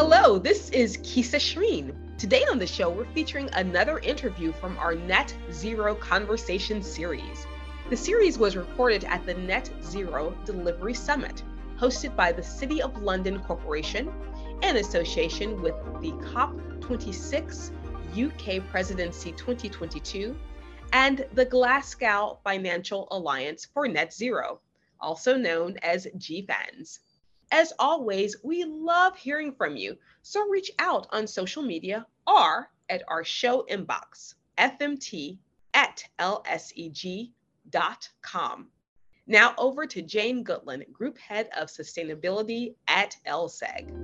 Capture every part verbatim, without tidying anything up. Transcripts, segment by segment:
Hello, this is Kisa Shreen. Today on the show, we're featuring another interview from our Net Zero Conversation series. The series was recorded at the Net Zero Delivery Summit, hosted by the City of London Corporation in association with the COP twenty-six U K Presidency twenty twenty-two and the Glasgow Financial Alliance for Net Zero, also known as G FANZ. As always, we love hearing from you, so reach out on social media or at our show inbox, f m t at l s e g dot com. Now over to Jane Goodland, Group Head of Sustainability at L S E G.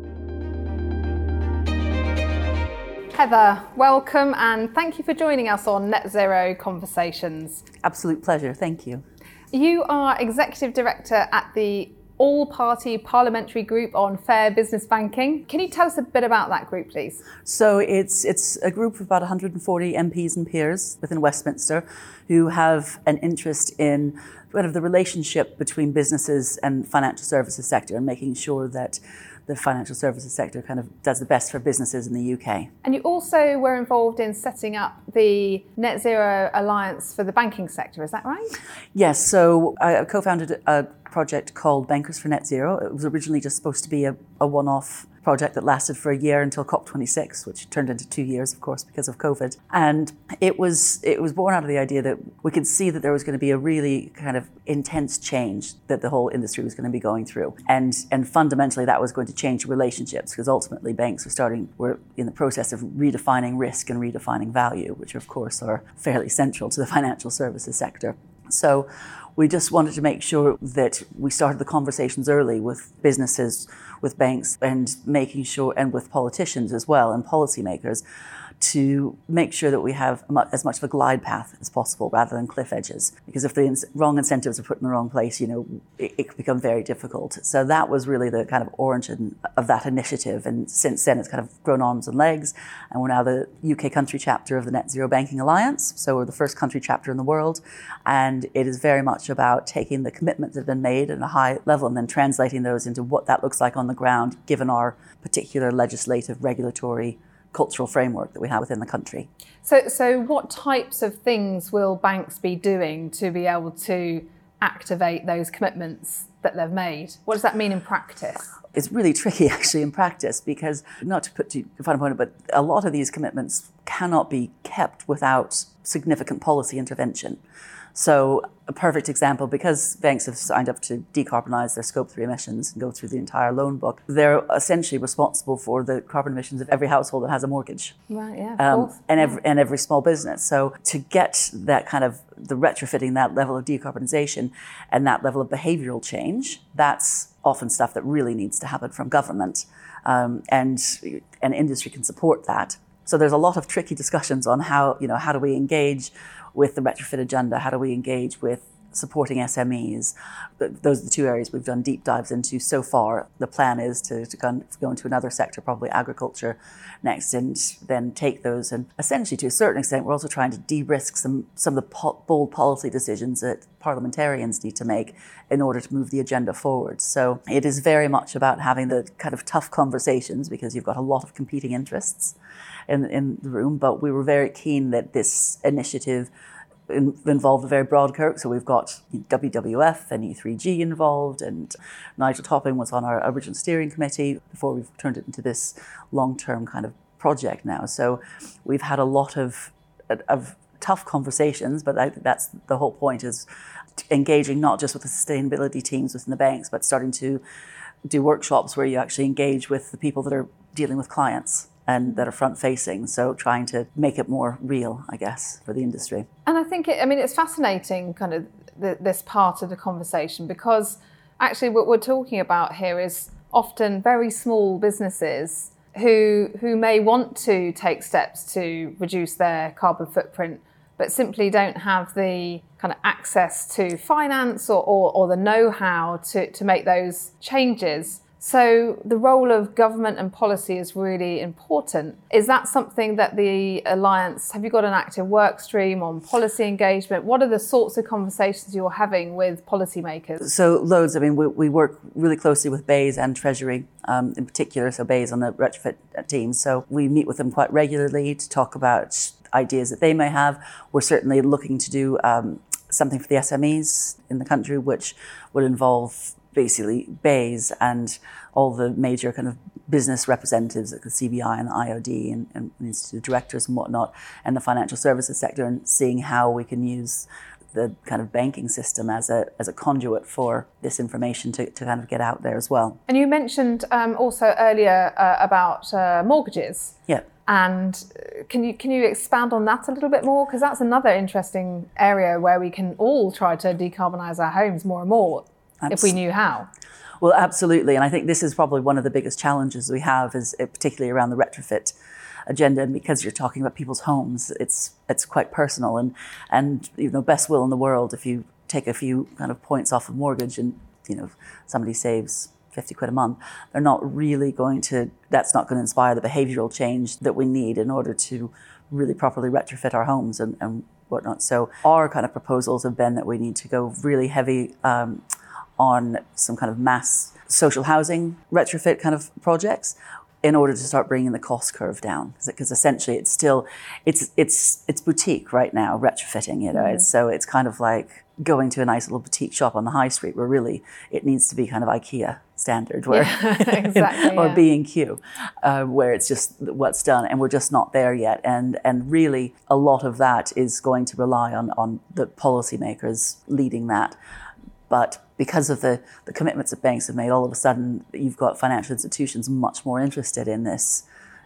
Heather, welcome and thank you for joining us on Net Zero Conversations. Absolute pleasure, thank you. You are Executive Director at the All-Party Parliamentary Group on Fair Business Banking. Can you tell us a bit about that group, please? So it's it's a group of about one hundred forty M Ps and peers within Westminster who have an interest in kind of the relationship between businesses and financial services sector and making sure that the financial services sector kind of does the best for businesses in the U K. And you also were involved in setting up the Net Zero Alliance for the banking sector, is that right? Yes, so I co-founded a project called Bankers for Net Zero. It was originally just supposed to be a, a one-off project that lasted for a year until COP twenty-six, which turned into two years, of course, because of COVID. And it was it was born out of the idea that we could see that there was going to be a really kind of intense change that the whole industry was going to be going through. And and fundamentally, that was going to change relationships, because ultimately banks were starting, were in the process of redefining risk and redefining value, which of course are fairly central to the financial services sector. So we just wanted to make sure that we started the conversations early with businesses, with banks, and making sure, and with politicians as well, and policymakers, to make sure that we have as much of a glide path as possible rather than cliff edges. Because if the ins- wrong incentives are put in the wrong place, you know, it, it can become very difficult. So that was really the kind of origin of that initiative. And since then, it's kind of grown arms and legs. And we're now the U K country chapter of the Net Zero Banking Alliance. So we're the first country chapter in the world. And it is very much about taking the commitments that have been made at a high level and then translating those into what that looks like on the ground, given our particular legislative, regulatory, cultural framework that we have within the country. So so what types of things will banks be doing to be able to activate those commitments that they've made? What does that mean in practice? It's really tricky actually in practice, because not to put too fine a point, but a lot of these commitments cannot be kept without significant policy intervention. So a perfect example, because banks have signed up to decarbonise their scope three emissions and go through the entire loan book, they're essentially responsible for the carbon emissions of every household that has a mortgage. Right, yeah, um, of course. And every, and every small business. So to get that kind of, the retrofitting, that level of decarbonisation and that level of behavioural change, that's often stuff that really needs to happen from government. Um, and and industry can support that. So there's a lot of tricky discussions on how, you know, how do we engage with the retrofit agenda, how do we engage with supporting S M Es? Those are the two areas we've done deep dives into so far. The plan is to, to go into another sector, probably agriculture next, and then take those. And essentially, to a certain extent, we're also trying to de-risk some, some of the po- bold policy decisions that parliamentarians need to make in order to move the agenda forward. So it is very much about having the kind of tough conversations, because you've got a lot of competing interests in, in the room. But we were very keen that this initiative involved a very broad curve, so we've got W W F and E three G involved, and Nigel Topping was on our original steering committee before we've turned it into this long-term kind of project now. So we've had a lot of of tough conversations, but I think that's the whole point, is engaging not just with the sustainability teams within the banks, but starting to do workshops where you actually engage with the people that are dealing with clients and that are front-facing, so trying to make it more real, I guess, for the industry. And I think, it, I mean, it's fascinating, kind of, the, this part of the conversation, because actually what we're talking about here is often very small businesses who who may want to take steps to reduce their carbon footprint, but simply don't have the kind of access to finance or, or, or the know-how to, to make those changes. So the role of government and policy is really important. Is that something that the Alliance, have you got an active work stream on policy engagement? What are the sorts of conversations you're having with policymakers? So loads. I mean, we, we work really closely with BEIS and Treasury um, in particular, so BEIS on the retrofit team. So we meet with them quite regularly to talk about ideas that they may have. We're certainly looking to do um, something for the S M Es in the country, which would involve basically BEIS and all the major kind of business representatives like the C B I and the I O D and, and the Institute of Directors and whatnot, and the financial services sector, and seeing how we can use the kind of banking system as a as a conduit for this information to, to kind of get out there as well. And you mentioned um, also earlier uh, about uh, mortgages. Yeah. And can you can you expand on that a little bit more? Because that's another interesting area where we can all try to decarbonise our homes more and more. If we knew how. Well, absolutely. And I think this is probably one of the biggest challenges we have, is particularly around the retrofit agenda. And because you're talking about people's homes, it's it's quite personal. And, and you know, best will in the world, if you take a few kind of points off of mortgage and, you know, somebody saves fifty quid a month, they're not really going to, that's not going to inspire the behavioural change that we need in order to really properly retrofit our homes and, and whatnot. So our kind of proposals have been that we need to go really heavy um, on some kind of mass social housing retrofit kind of projects in order to start bringing the cost curve down, because essentially it's still it's it's it's boutique right now, retrofitting, you know. Mm-hmm. It's, so it's kind of like going to a nice little boutique shop on the high street, where really it needs to be kind of IKEA standard, where yeah, exactly, or yeah. B and Q, uh, where it's just what's done, and we're just not there yet. And and really a lot of that is going to rely on on the policymakers leading that. But because of the, the commitments that banks have made, all of a sudden you've got financial institutions much more interested in this,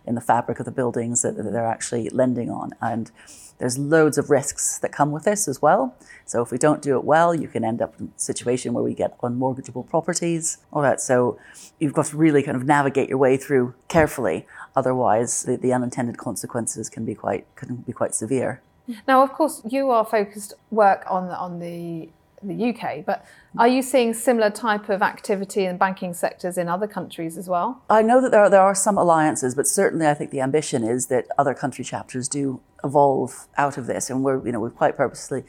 in the fabric of the buildings that, that they're actually lending on. And there's loads of risks that come with this as well. So if we don't do it well, you can end up in a situation where we get unmortgageable properties, all that. So you've got to really kind of navigate your way through carefully. Otherwise, the, the unintended consequences can be quite can be quite severe. Now, of course, you are focused work on on the... the U K, but are you seeing similar type of activity in banking sectors in other countries as well? I know that there are, there are some alliances, but certainly I think the ambition is that other country chapters do evolve out of this, and we're, you know, we've quite purposely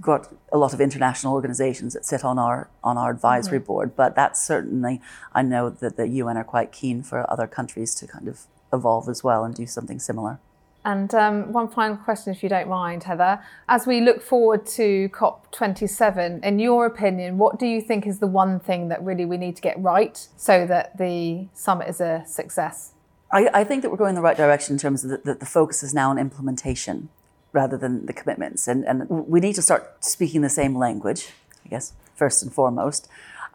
got a lot of international organisations that sit on our on our advisory mm-hmm. board, but that's certainly, I know that the U N are quite keen for other countries to kind of evolve as well and do something similar. And um, one final question, if you don't mind, Heather. As we look forward to COP twenty-seven, in your opinion, what do you think is the one thing that really we need to get right so that the summit is a success? I, I think that we're going in the right direction in terms of that the focus is now on implementation rather than the commitments. And, and we need to start speaking the same language, I guess, first and foremost.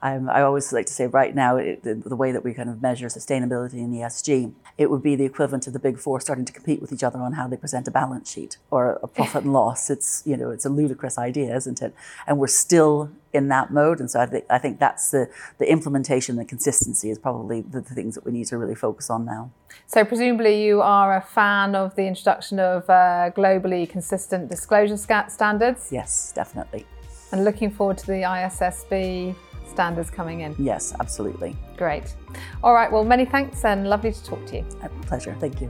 Um, I always like to say right now, it, the, the way that we kind of measure sustainability in E S G, it would be the equivalent of the big four starting to compete with each other on how they present a balance sheet or a profit and loss. It's, you know, it's a ludicrous idea, isn't it? And we're still in that mode. And so I, th- I think that's the, the implementation, the consistency is probably the, the things that we need to really focus on now. So presumably you are a fan of the introduction of uh, globally consistent disclosure sc- standards? Yes, definitely. And looking forward to the I S S B standards coming in? Yes, absolutely. Great. All right, well, many thanks and lovely to talk to you. A pleasure. Thank you.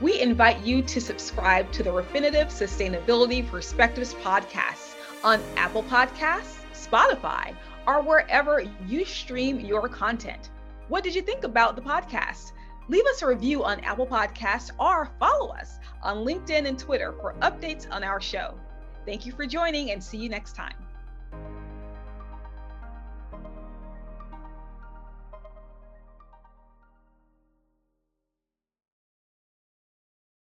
We invite you to subscribe to the Refinitive Sustainability Perspectives Podcasts on Apple Podcasts, Spotify, or wherever you stream your content. What did you think about the podcast? Leave us a review on Apple Podcasts or follow us on LinkedIn and Twitter for updates on our show. Thank you for joining, and see you next time.